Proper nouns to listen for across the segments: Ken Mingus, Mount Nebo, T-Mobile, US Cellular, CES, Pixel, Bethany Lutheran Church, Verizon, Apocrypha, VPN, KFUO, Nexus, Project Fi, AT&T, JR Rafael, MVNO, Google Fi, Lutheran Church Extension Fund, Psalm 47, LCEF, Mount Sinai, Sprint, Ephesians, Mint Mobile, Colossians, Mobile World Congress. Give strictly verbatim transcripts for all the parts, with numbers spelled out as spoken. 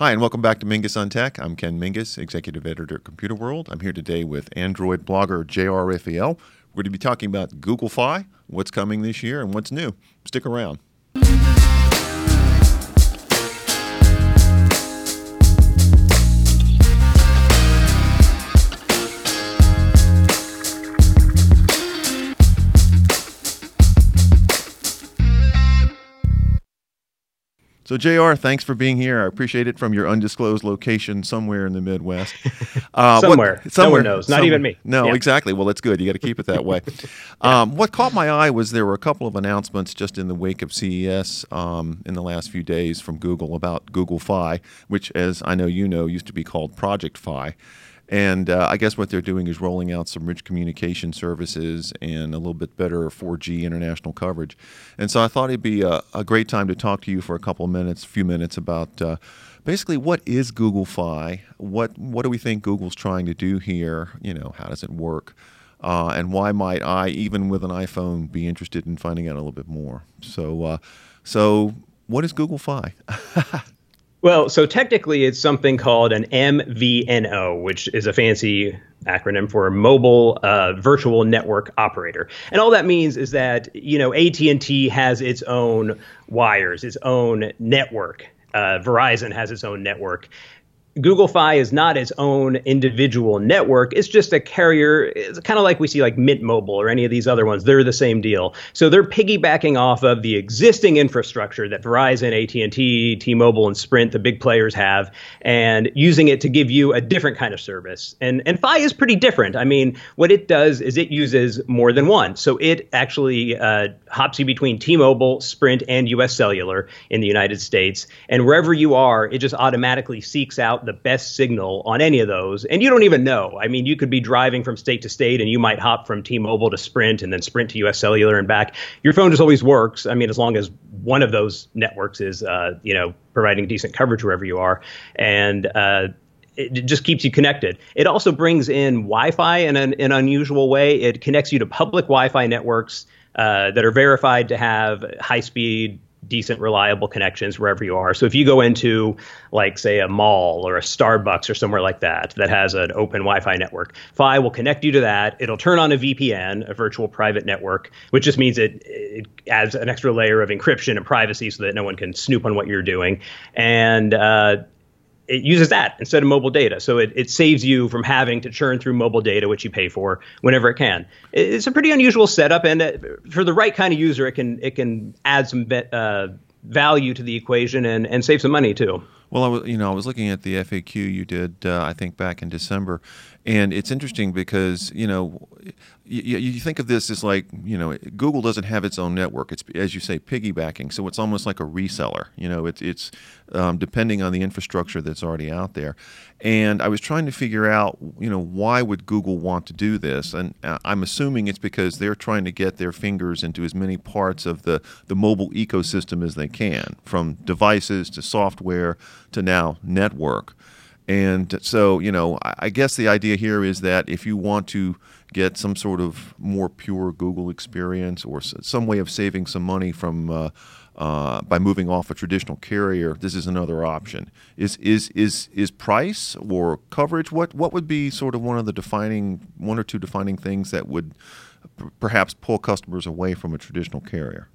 Hi, and welcome back to Mingus on Tech. I'm Ken Mingus, Executive Editor at Computer World. I'm here today with Android blogger J R Rafael. We're going to be talking about Google Fi, what's coming this year, and what's new. Stick around. So J R, thanks for being here. I appreciate it from your undisclosed location somewhere in the Midwest. Uh, somewhere. What, somewhere. No one knows. Not somewhere. Even me. No, yeah. Exactly. Well, that's good. You got to keep it that way. yeah. um, what caught my eye was there were a couple of announcements just in the wake of C E S um, in the last few days from Google about Google Fi, which, as I know you know, used to be called Project Fi. And uh, I guess what they're doing is rolling out some rich communication services and a little bit better four G international coverage. And so I thought it'd be a, a great time to talk to you for a couple of minutes, few minutes about uh, basically what is Google Fi, what what do we think Google's trying to do here, you know, how does it work, uh, and why might I, even with an iPhone, be interested in finding out a little bit more. So, uh, so what is Google Fi? Well, so technically it's something called an M V N O, which is a fancy acronym for Mobile uh, Virtual Network Operator. And all that means is that, you know, A T and T has its own wires, its own network. Uh, Verizon has its own network. Google Fi is not its own individual network. It's just a carrier. It's kind of like we see like Mint Mobile or any of these other ones. They're the same deal. So they're piggybacking off of the existing infrastructure that Verizon, A T and T, T-Mobile, and Sprint, the big players, have, and using it to give you a different kind of service. And, and Fi is pretty different. I mean, what it does is it uses more than one. So it actually uh, hops you between T-Mobile, Sprint, and U S Cellular in the United States. And wherever you are, it just automatically seeks out the best signal on any of those. And you don't even know. I mean, you could be driving from state to state and you might hop from T-Mobile to Sprint and then Sprint to U S Cellular and back. Your phone just always works. I mean, as long as one of those networks is, uh, you know, providing decent coverage wherever you are. And uh, it just keeps you connected. It also brings in Wi-Fi in an, an unusual way. It connects you to public Wi-Fi networks uh, that are verified to have high-speed, decent, reliable connections wherever you are. So if you go into, like, say, a mall or a Starbucks or somewhere like that that has an open Wi-Fi network, Fi will connect you to that. It'll turn on a V P N, a virtual private network, which just means it, it adds an extra layer of encryption and privacy so that no one can snoop on what you're doing. And uh, it uses that instead of mobile data. So it, it saves you from having to churn through mobile data, which you pay for whenever it can. It's a pretty unusual setup. And for the right kind of user, it can it can add some be, uh, value to the equation and, and save some money, too. Well, I was, you know, I was looking at the F A Q you did, uh, I think, back in December. And it's interesting because, you know, you, you think of this as like, you know, Google doesn't have its own network. It's, as you say, piggybacking. So it's almost like a reseller. You know, it's, it's um, depending on the infrastructure that's already out there. And I was trying to figure out, you know, why would Google want to do this? And I'm assuming it's because they're trying to get their fingers into as many parts of the, the mobile ecosystem as they can, from devices to software to now network. And so, you know, I guess the idea here is that if you want to get some sort of more pure Google experience or some way of saving some money from uh, uh, by moving off a traditional carrier, this is another option. Is is is is price or coverage? What what would be sort of one of the defining one or two defining things that would p- perhaps pull customers away from a traditional carrier?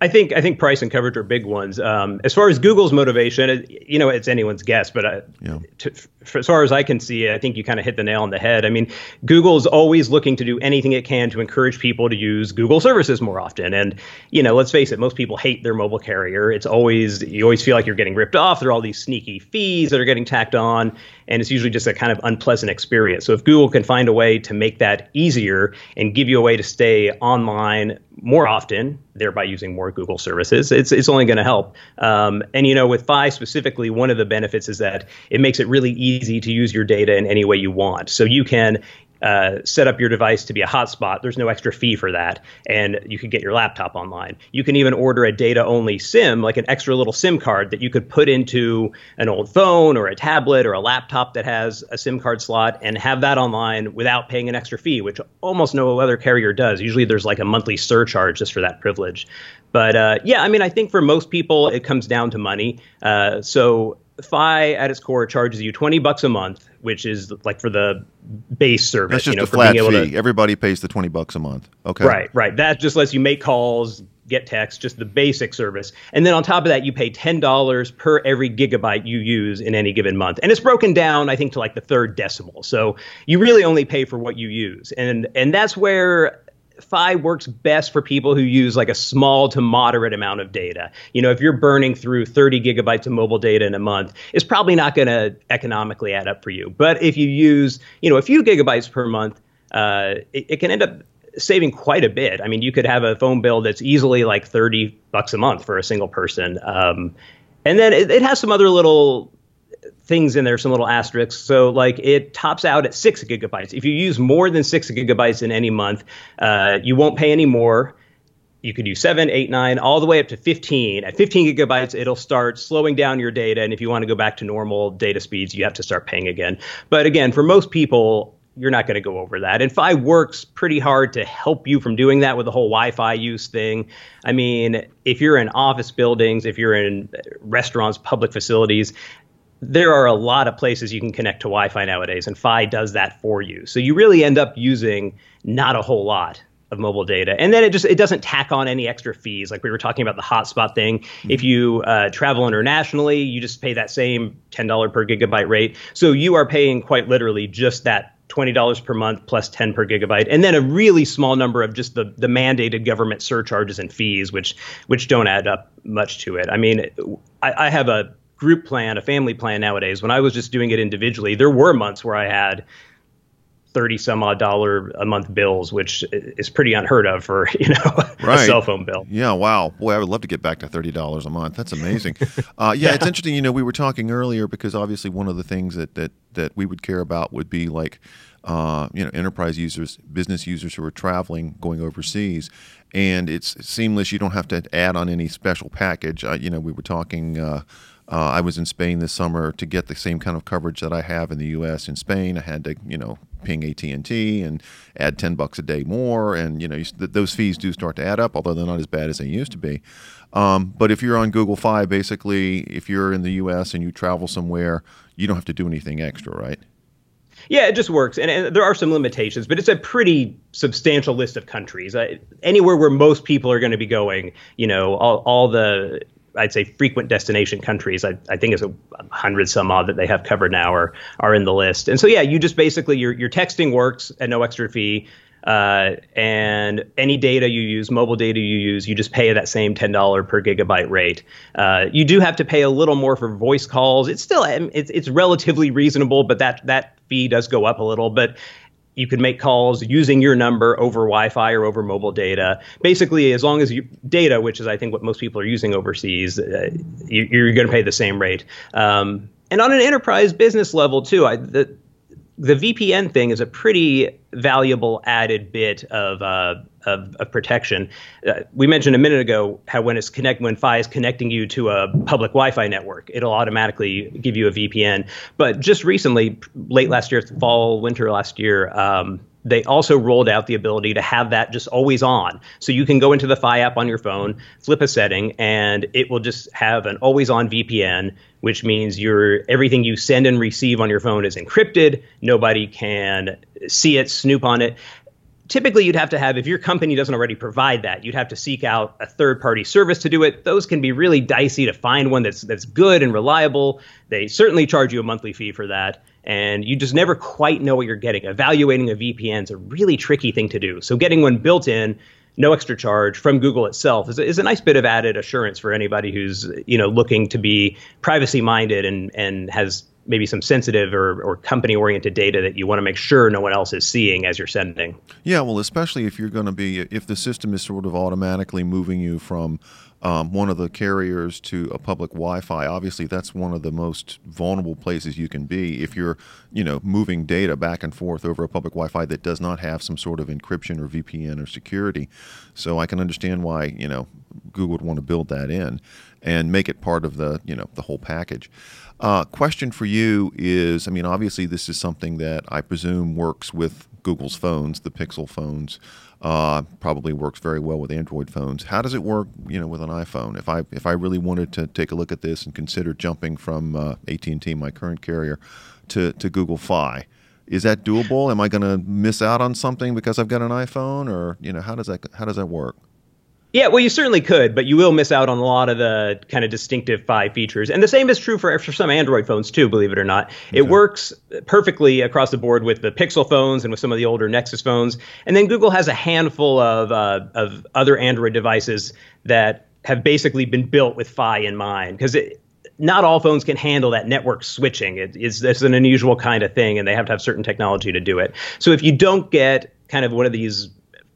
I think I think price and coverage are big ones. Um, as far as Google's motivation, it, you know, it's anyone's guess. But I, yeah. to, for, as far as I can see, I think you kind of hit the nail on the head. I mean, Google's always looking to do anything it can to encourage people to use Google services more often. And, you know, let's face it, most people hate their mobile carrier. It's always you always feel like you're getting ripped off. There are all these sneaky fees that are getting tacked on. And it's usually just a kind of unpleasant experience. So if Google can find a way to make that easier and give you a way to stay online more often, thereby using more Google services, it's it's only going to help. Um, and, you know, with Fi specifically, one of the benefits is that it makes it really easy to use your data in any way you want. So you can Uh, set up your device to be a hotspot. There's no extra fee for that. And you could get your laptop online. You can even order a data-only SIM, like an extra little SIM card that you could put into an old phone or a tablet or a laptop that has a SIM card slot and have that online without paying an extra fee, which almost no other carrier does. Usually there's like a monthly surcharge just for that privilege. But uh, yeah, I mean, I think for most people, it comes down to money. Uh, so Fi at its core charges you twenty bucks a month, which is like for the base service. That's just you know, a flat being able fee. To, Everybody pays the twenty bucks a month. Okay. Right, right. That just lets you make calls, get text, just the basic service. And then on top of that, you pay ten dollars per every gigabyte you use in any given month. And it's broken down, I think, to like the third decimal. So you really only pay for what you use. And and that's where Fi works best for people who use like a small to moderate amount of data. You know, if you're burning through thirty gigabytes of mobile data in a month, it's probably not going to economically add up for you. But if you use, you know, a few gigabytes per month, uh, it, it can end up saving quite a bit. I mean, you could have a phone bill that's easily like thirty bucks a month for a single person. Um, and then it, it has some other little things in there, some little asterisks. So like it tops out at six gigabytes. If you use more than six gigabytes in any month, uh, you won't pay any more. You could use seven, eight, nine, all the way up to fifteen. At fifteen gigabytes, it'll start slowing down your data. And if you want to go back to normal data speeds, you have to start paying again. But again, for most people, you're not going to go over that. And Fi works pretty hard to help you from doing that with the whole Wi-Fi use thing. I mean, if you're in office buildings, if you're in restaurants, public facilities, there are a lot of places you can connect to Wi-Fi nowadays, and Fi does that for you. So you really end up using not a whole lot of mobile data. And then it just, it doesn't tack on any extra fees. Like we were talking about the hotspot thing. Mm-hmm. If you uh, travel internationally, you just pay that same ten dollars per gigabyte rate. So you are paying quite literally just that twenty dollars per month plus ten per gigabyte. And then a really small number of just the, the mandated government surcharges and fees, which, which don't add up much to it. I mean, I, I have a group plan, a family plan nowadays. When I was just doing it individually, there were months where I had thirty some odd dollar a month bills, which is pretty unheard of for, you know, right. a cell phone bill. Yeah. Wow. Boy, I would love to get back to thirty dollars a month. That's amazing. uh, yeah, yeah. It's interesting. You know, we were talking earlier because obviously one of the things that, that, that we would care about would be like, uh, you know, enterprise users, business users who are traveling, going overseas, and it's seamless. You don't have to add on any special package. Uh, you know, we were talking, uh, Uh, I was in Spain this summer to get the same kind of coverage that I have in the U S in Spain. I had to, you know, ping A T and T and add ten bucks a day more. And, you know, you, th- those fees do start to add up, although they're not as bad as they used to be. Um, but if you're on Google Fi, basically, if you're in the U S and you travel somewhere, you don't have to do anything extra, right? Yeah, it just works. And, and there are some limitations, but it's a pretty substantial list of countries. I, anywhere where most people are going to be going, you know, all, all the... I'd say frequent destination countries, I, I think it's a hundred some odd that they have covered now are, are in the list. And so, yeah, you just basically, your, your texting works at no extra fee. Uh, and any data you use, mobile data you use, you just pay that same ten dollars per gigabyte rate. Uh, you do have to pay a little more for voice calls. It's still, it's, it's relatively reasonable, but that, that fee does go up a little. But you could make calls using your number over Wi-Fi or over mobile data. Basically, as long as you data, which is, I think, what most people are using overseas, uh, you, you're going to pay the same rate. Um, and on an enterprise business level, too, I, the, the V P N thing is a pretty valuable added bit of uh, of, of protection. Uh, we mentioned a minute ago how when it's connect when Fi is connecting you to a public Wi-Fi network, it'll automatically give you a V P N. But just recently, late last year, fall, winter last year, um, they also rolled out the ability to have that just always on. So you can go into the Fi app on your phone, flip a setting, and it will just have an always on V P N, which means your everything you send and receive on your phone is encrypted. Nobody can see it, snoop on it. Typically, you'd have to have, if your company doesn't already provide that, you'd have to seek out a third-party service to do it. Those can be really dicey to find one that's that's good and reliable. They certainly charge you a monthly fee for that, and you just never quite know what you're getting. Evaluating a V P N is a really tricky thing to do. So getting one built in, no extra charge from Google itself is a, is a nice bit of added assurance for anybody who's, you know, looking to be privacy-minded and and has maybe some sensitive or, or company-oriented data that you want to make sure no one else is seeing as you're sending. Yeah, well, especially if you're going to be, if the system is sort of automatically moving you from um, one of the carriers to a public Wi-Fi, obviously that's one of the most vulnerable places you can be if you're, you know, moving data back and forth over a public Wi-Fi that does not have some sort of encryption or V P N or security. So I can understand why, you know, Google would want to build that in and make it part of the, you know, the whole package. Uh, question for you is, I mean, obviously this is something that I presume works with Google's phones, the Pixel phones, uh, probably works very well with Android phones. How does it work, you know, with an iPhone? If I if I really wanted to take a look at this and consider jumping from uh, A T and T, my current carrier, to to Google Fi, is that doable? Am I going to miss out on something because I've got an iPhone, or you know, how does that how does that work? Yeah, well, you certainly could, but you will miss out on a lot of the kind of distinctive Fi features. And the same is true for, for some Android phones, too, believe it or not. Okay. It works perfectly across the board with the Pixel phones and with some of the older Nexus phones. And then Google has a handful of, uh, of other Android devices that have basically been built with Fi in mind, because it not all phones can handle that network switching. It, it's, it's an unusual kind of thing, and they have to have certain technology to do it. So if you don't get kind of one of these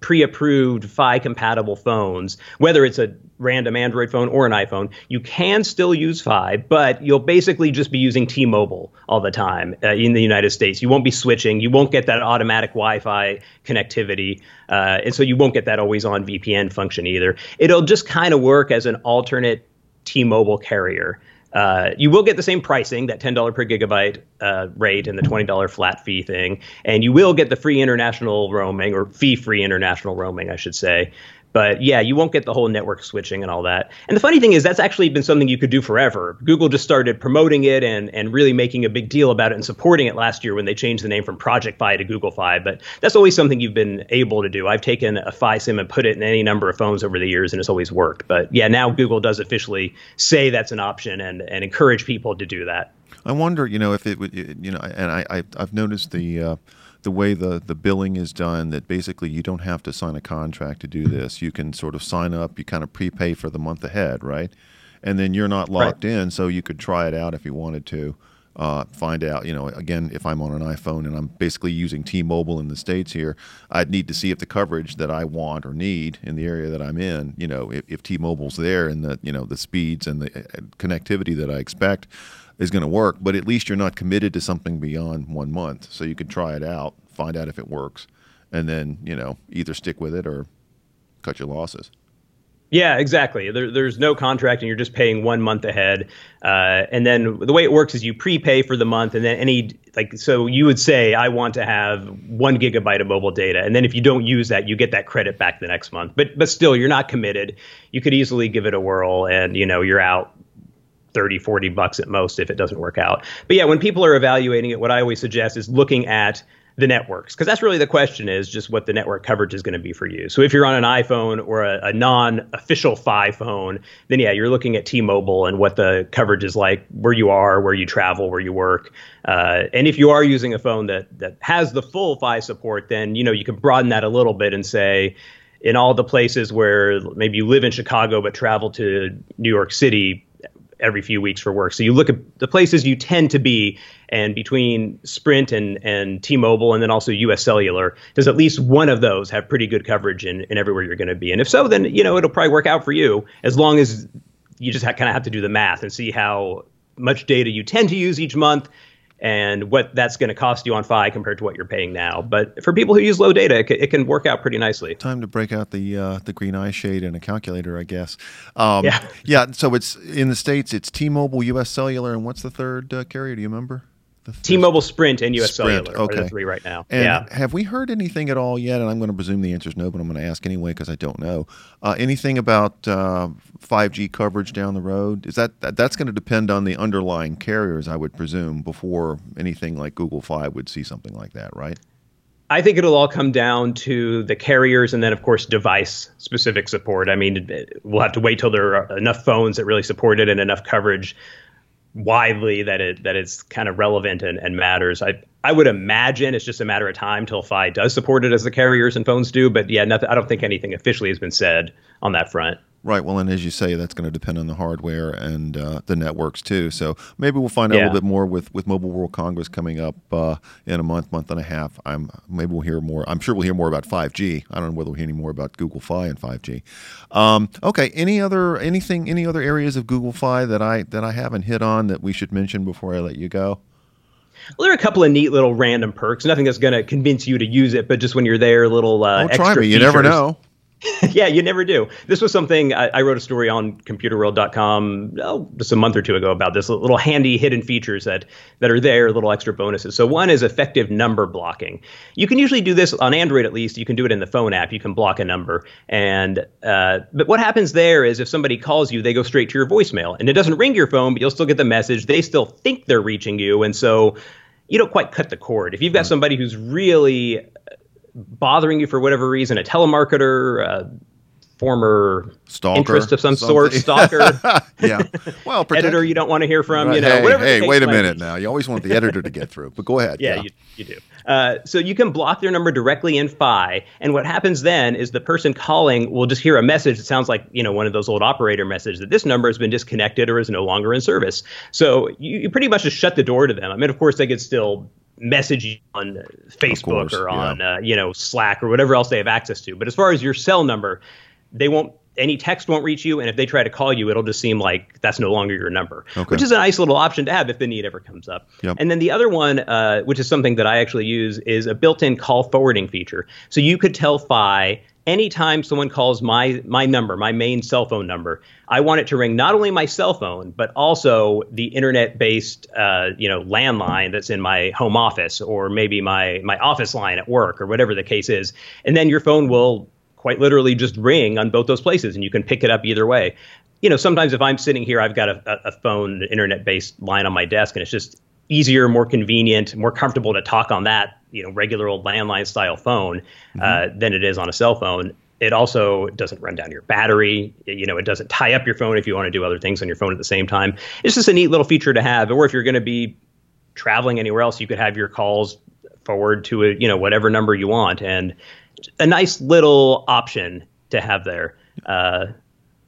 pre-approved Fi compatible phones, whether it's a random Android phone or an iPhone, you can still use Fi, but you'll basically just be using T-Mobile all the time uh, in the United States. You won't be switching. You won't get that automatic Wi-Fi connectivity. Uh, and so you won't get that always on V P N function either. It'll just kind of work as an alternate T-Mobile carrier. Uh, you will get the same pricing, that ten dollars per gigabyte uh, rate and the twenty dollars flat fee thing. And you will get the free international roaming, or fee-free international roaming, I should say. But yeah, you won't get the whole network switching and all that. And the funny thing is, that's actually been something you could do forever. Google just started promoting it and, and really making a big deal about it and supporting it last year when they changed the name from Project Fi to Google Fi. But that's always something you've been able to do. I've taken a Fi SIM and put it in any number of phones over the years, and it's always worked. But yeah, now Google does officially say that's an option and, and encourage people to do that. I wonder, you know, if it would, you know, and I, I I've noticed the uh, the way the the billing is done, that basically you don't have to sign a contract to do this. You can sort of sign up, you kind of prepay for the month ahead, right? And then you're not locked right. in, so you could try it out if you wanted to. Uh, find out, you know, again, if I'm on an iPhone and I'm basically using T-Mobile in the States here, I'd need to see if the coverage that I want or need in the area that I'm in, you know, if, if T-Mobile's there and the, you know, the speeds and the connectivity that I expect is going to work. But at least you're not committed to something beyond one month. So you could try it out, find out if it works, and then, you know, either stick with it or cut your losses. Yeah, exactly. There, there's no contract, and you're just paying one month ahead. Uh, and then the way it works is you prepay for the month, and then any like so you would say, I want to have one gigabyte of mobile data, and then if you don't use that, you get that credit back the next month. But but still, you're not committed. You could easily give it a whirl, and you know you're out thirty, forty bucks at most if it doesn't work out. But yeah, when people are evaluating it, what I always suggest is looking at the networks, because that's really the question, is just what the network coverage is going to be for you. So if you're on an iPhone or a, a non-official Fi phone, then yeah, you're looking at T-Mobile and what the coverage is like where you are, where you travel, where you work. Uh, and if you are using a phone that that has the full Fi support, then you know you can broaden that a little bit and say, in all the places where maybe you live in Chicago but travel to New York City every few weeks for work. So you look at the places you tend to be, and between Sprint and, and T-Mobile and then also U S Cellular, does at least one of those have pretty good coverage in, in everywhere you're going to be? And if so, then, you know, it'll probably work out for you, as long as you just kind of have to do the math and see how much data you tend to use each month and what that's going to cost you on Fi compared to what you're paying now. But for people who use low data, it, c it can work out pretty nicely. Time to break out the uh, the green eye shade and a calculator, I guess. Um, yeah. Yeah, so it's in the States, it's T-Mobile, U S Cellular, and what's the third uh, carrier? Do you remember? T-Mobile, Sprint, and U S Sprint, Cellular okay. are the three right now. And yeah. have we heard anything at all yet? And I'm going to presume the answer is no, but I'm going to ask anyway because I don't know. Uh, anything about uh, five G coverage down the road? Is that, that that's going to depend on the underlying carriers, I would presume, before anything like Google Fi would see something like that, right? I think it'll all come down to the carriers and then, of course, device-specific support. I mean, we'll have to wait till there are enough phones that really support it and enough coverage widely that it that it's kind of relevant and, and matters. I I would imagine it's just a matter of time till Fi does support it as the carriers and phones do. But yeah, nothing, I don't think anything officially has been said on that front. Right. Well, and as you say, that's going to depend on the hardware and uh, the networks too. So maybe we'll find out yeah. a little bit more with with Mobile World Congress coming up uh, in a month, month and a half. I'm maybe we'll hear more. I'm sure we'll hear more about five G. I don't know whether we'll hear any more about Google Fi and five G. Um, okay. Any other anything? Any other areas of Google Fi that I that I haven't hit on that we should mention before I let you go? Well, there are a couple of neat little random perks. Nothing that's going to convince you to use it, but just when you're there, little uh, oh, extra try me. You features. Never know. Yeah, you never do. This was something I, I wrote a story on computer world dot com oh, just a month or two ago about this little handy hidden features that that are there, little extra bonuses. So one is effective number blocking. You can usually do this on Android, at least. You can do it in the phone app. You can block a number. And uh, but what happens there is if somebody calls you, they go straight to your voicemail. And it doesn't ring your phone, but you'll still get the message. They still think they're reaching you. And so you don't quite cut the cord. If you've got somebody who's really bothering you for whatever reason, a telemarketer, a former stalker, interest of some something. sort, stalker, yeah, well, protect- editor you don't want to hear from, right. you know, hey, whatever. Hey, wait a minute be. now. You always want the editor to get through, but go ahead. Yeah, yeah. You, you do. Uh, so you can block their number directly in Fi, and what happens then is the person calling will just hear a message that sounds like, you know, one of those old operator messages that this number has been disconnected or is no longer in service. So you, you pretty much just shut the door to them. I mean, of course, they could still message you on Facebook course, or on, yeah. uh, you know, Slack or whatever else they have access to. But as far as your cell number, they won't, any text won't reach you. And if they try to call you, it'll just seem like that's no longer your number, okay. which is a nice little option to have if the need ever comes up. Yep. And then the other one, uh, which is something that I actually use, is a built-in call forwarding feature. So you could tell Fi, anytime someone calls my my number, my main cell phone number, I want it to ring not only my cell phone, but also the internet-based, uh, you know, landline that's in my home office, or maybe my my office line at work, or whatever the case is. And then your phone will quite literally just ring on both those places, and you can pick it up either way. You know, sometimes if I'm sitting here, I've got a, a phone, internet-based line on my desk, and it's just easier, more convenient, more comfortable to talk on that, you know, regular old landline style phone uh, mm-hmm. than it is on a cell phone. It also doesn't run down your battery. It, you know, it doesn't tie up your phone if you want to do other things on your phone at the same time. It's just a neat little feature to have. Or if you're going to be traveling anywhere else, you could have your calls forward to a, you know, whatever number you want, and a nice little option to have there. Uh,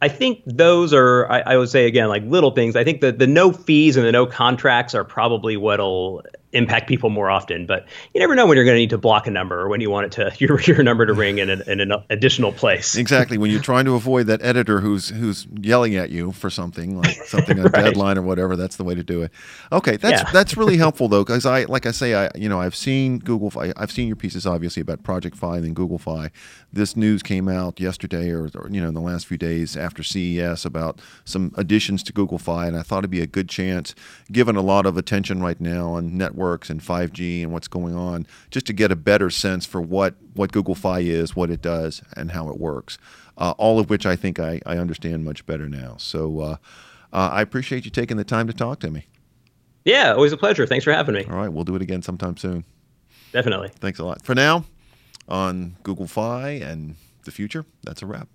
I think those are, I, I would say, again, like little things. I think that the no fees and the no contracts are probably what'll impact people more often. But you never know when you're going to need to block a number, or when you want it to your your number to ring in an, in an additional place. Exactly. When you're trying to avoid that editor who's who's yelling at you for something, like something on right. deadline or whatever, that's the way to do it. Okay, that's yeah. that's really helpful though, because I like I say I you know I've seen Google Fi, I've seen your pieces obviously about Project Fi and then Google Fi. This news came out yesterday or, or you know in the last few days after C E S about some additions to Google Fi, and I thought it'd be a good chance, given a lot of attention right now on network. Works and five G and what's going on, just to get a better sense for what, what Google Fi is, what it does, and how it works, uh, all of which I think I, I understand much better now. So uh, uh, I appreciate you taking the time to talk to me. Yeah, always a pleasure. Thanks for having me. All right, we'll do it again sometime soon. Definitely. Thanks a lot. For now, on Google Fi and the future, that's a wrap.